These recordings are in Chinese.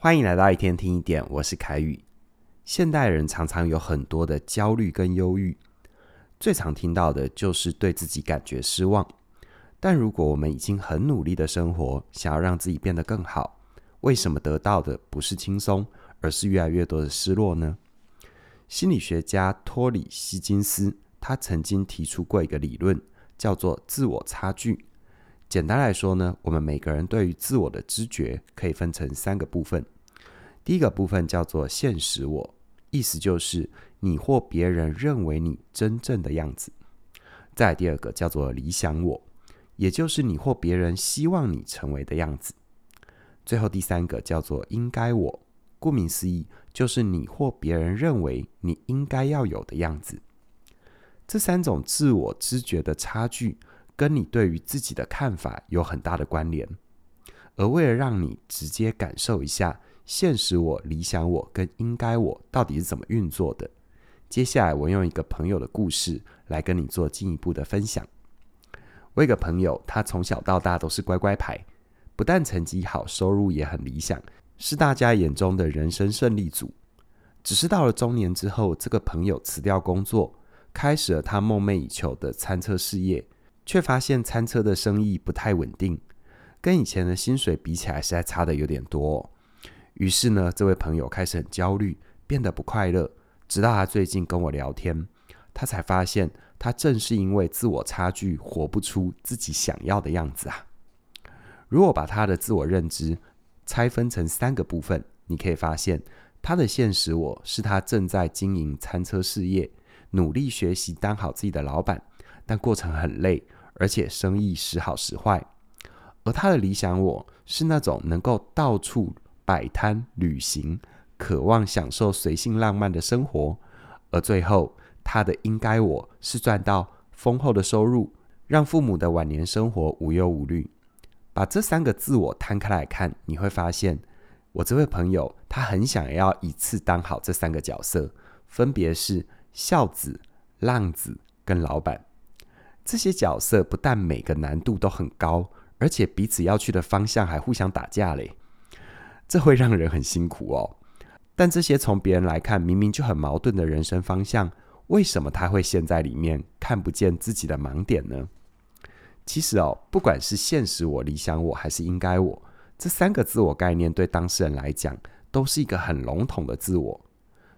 欢迎来到一天听一点，我是凯宇。现代人常常有很多的焦虑跟忧郁，最常听到的就是对自己感觉失望。但如果我们已经很努力的生活，想要让自己变得更好，为什么得到的不是轻松，而是越来越多的失落呢？心理学家托里·希金斯他曾经提出过一个理论，叫做自我差距。简单来说呢，我们每个人对于自我的知觉可以分成三个部分。第一个部分叫做现实我，意思就是你或别人认为你真正的样子。再来第二个叫做理想我，也就是你或别人希望你成为的样子。最后第三个叫做应该我，顾名思义，就是你或别人认为你应该要有的样子。这三种自我知觉的差距跟你对于自己的看法有很大的关联，而为了让你直接感受一下现实我、理想我跟应该我到底是怎么运作的，接下来我用一个朋友的故事来跟你做进一步的分享。我有一个朋友，他从小到大都是乖乖牌，不但成绩好，收入也很理想，是大家眼中的人生胜利组。只是到了中年之后，这个朋友辞掉工作，开始了他梦寐以求的餐车事业，却发现餐车的生意不太稳定，跟以前的薪水比起来实在差的有点多哦。于是呢，这位朋友开始很焦虑，变得不快乐，直到他最近跟我聊天，他才发现他正是因为自我差距活不出自己想要的样子啊。如果把他的自我认知拆分成三个部分，你可以发现他的现实我是他正在经营餐车事业，努力学习当好自己的老板，但过程很累，而且生意时好时坏。而他的理想我是那种能够到处摆摊旅行，渴望享受随性浪漫的生活。而最后他的应该我是赚到丰厚的收入，让父母的晚年生活无忧无虑。把这三个自我摊开来看，你会发现我这位朋友他很想要一次当好这三个角色，分别是孝子、浪子跟老板。这些角色不但每个难度都很高，而且彼此要去的方向还互相打架嘞，这会让人很辛苦哦。但这些从别人来看明明就很矛盾的人生方向，为什么他会陷在里面，看不见自己的盲点呢？其实哦，不管是现实我、理想我还是应该我，这三个自我概念对当事人来讲都是一个很笼统的自我，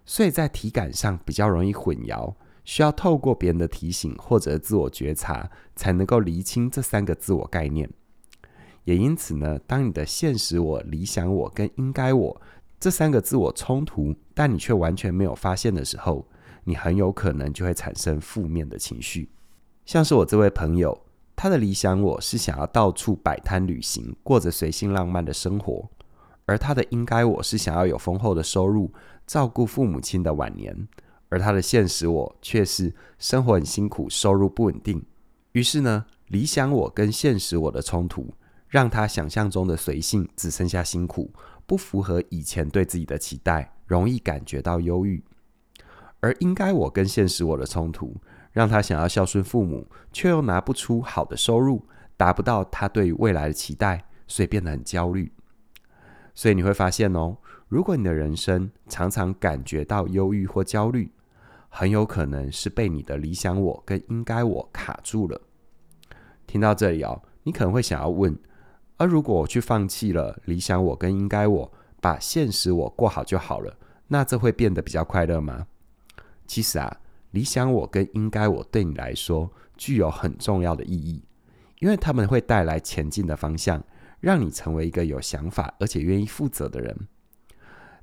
所以在体感上比较容易混淆，需要透过别人的提醒或者自我觉察才能够厘清这三个自我概念。也因此呢，当你的现实我、理想我跟应该我这三个自我冲突，但你却完全没有发现的时候，你很有可能就会产生负面的情绪。像是我这位朋友，他的理想我是想要到处摆摊旅行，过着随性浪漫的生活，而他的应该我是想要有丰厚的收入，照顾父母亲的晚年。而他的现实我却是生活很辛苦，收入不稳定。于是呢，理想我跟现实我的冲突，让他想象中的随性只剩下辛苦，不符合以前对自己的期待，容易感觉到忧郁。而应该我跟现实我的冲突，让他想要孝顺父母，却又拿不出好的收入，达不到他对于未来的期待，所以变得很焦虑。所以你会发现哦，如果你的人生常常感觉到忧郁或焦虑，很有可能是被你的理想我跟应该我卡住了。听到这里哦，你可能会想要问，而如果我去放弃了理想我跟应该我，把现实我过好就好了，那这会变得比较快乐吗？其实啊，理想我跟应该我对你来说具有很重要的意义，因为他们会带来前进的方向，让你成为一个有想法而且愿意负责的人。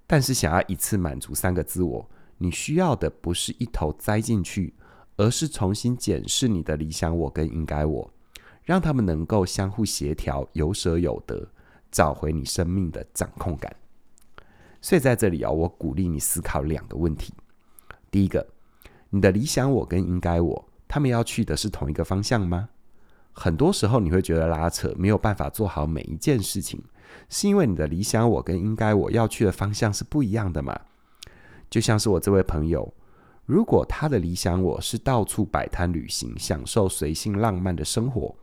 但是想要一次满足三个自我，你需要的不是一头栽进去，而是重新检视你的理想我跟应该我，让他们能够相互协调，有舍有得，找回你生命的掌控感。所以在这里，我鼓励你思考两个问题。第一个，你的理想我跟应该我，他们要去的是同一个方向吗？很多时候你会觉得拉扯，没有办法做好每一件事情，是因为你的理想我跟应该我要去的方向是不一样的嘛。就像是我这位朋友，如果他的理想我是到处摆摊旅行，享受随性浪漫的生活，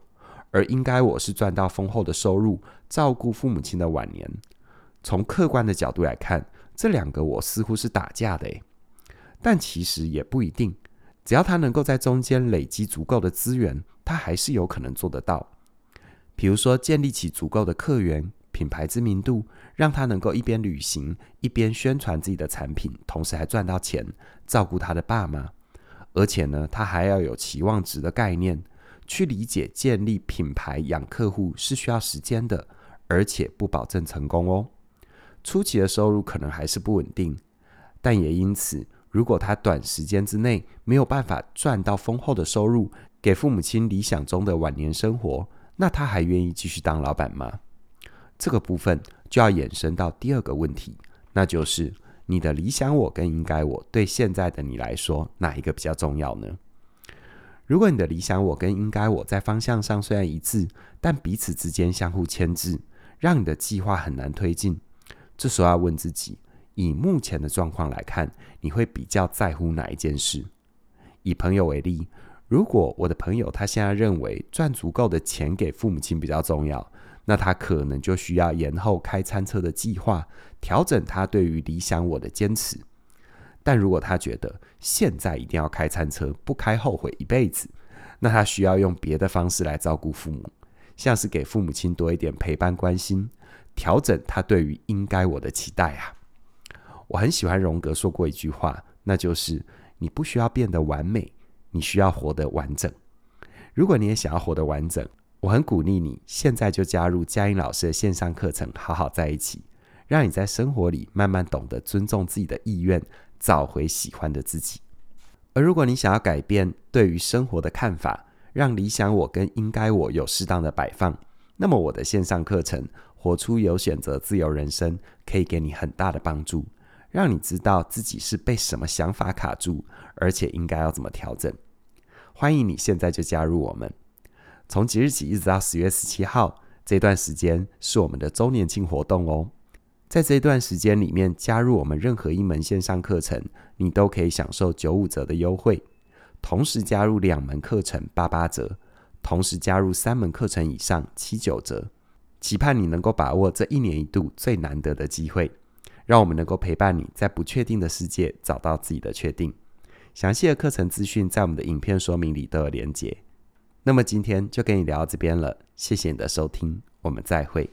而应该我是赚到丰厚的收入，照顾父母亲的晚年，从客观的角度来看，这两个我似乎是打架的，但其实也不一定。只要他能够在中间累积足够的资源，他还是有可能做得到。比如说建立起足够的客源、品牌知名度，让他能够一边旅行一边宣传自己的产品，同时还赚到钱照顾他的爸妈。而且呢，他还要有期望值的概念，去理解建立品牌养客户是需要时间的，而且不保证成功哦。初期的收入可能还是不稳定，但也因此，如果他短时间之内没有办法赚到丰厚的收入，给父母亲理想中的晚年生活，那他还愿意继续当老板吗？这个部分就要延伸到第二个问题，那就是你的理想我跟应该我对现在的你来说，哪一个比较重要呢？如果你的理想我跟应该我在方向上虽然一致，但彼此之间相互牵制，让你的计划很难推进。这时候要问自己，以目前的状况来看，你会比较在乎哪一件事？以朋友为例，如果我的朋友他现在认为赚足够的钱给父母亲比较重要，那他可能就需要延后开餐车的计划，调整他对于理想我的坚持。但如果他觉得现在一定要开餐车，不开后悔一辈子，那他需要用别的方式来照顾父母，像是给父母亲多一点陪伴关心，调整他对于应该我的期待啊。我很喜欢荣格说过一句话，那就是你不需要变得完美，你需要活得完整。如果你也想要活得完整，我很鼓励你现在就加入佳音老师的线上课程好好在一起，让你在生活里慢慢懂得尊重自己的意愿，找回喜欢的自己。而如果你想要改变对于生活的看法，让理想我跟应该我有适当的摆放，那么我的线上课程活出有选择自由人生可以给你很大的帮助，让你知道自己是被什么想法卡住，而且应该要怎么调整。欢迎你现在就加入我们。从即日起一直到10月17号这段时间是我们的周年庆活动哦。在这段时间里面，加入我们任何一门线上课程，你都可以享受95折的优惠，同时加入2门课程88折，同时加入3门课程以上79折。期盼你能够把握这1年一度最难得的机会，让我们能够陪伴你在不确定的世界找到自己的确定。详细的课程资讯在我们的影片说明里都有连结。那么今天就跟你聊到这边了，谢谢你的收听，我们再会。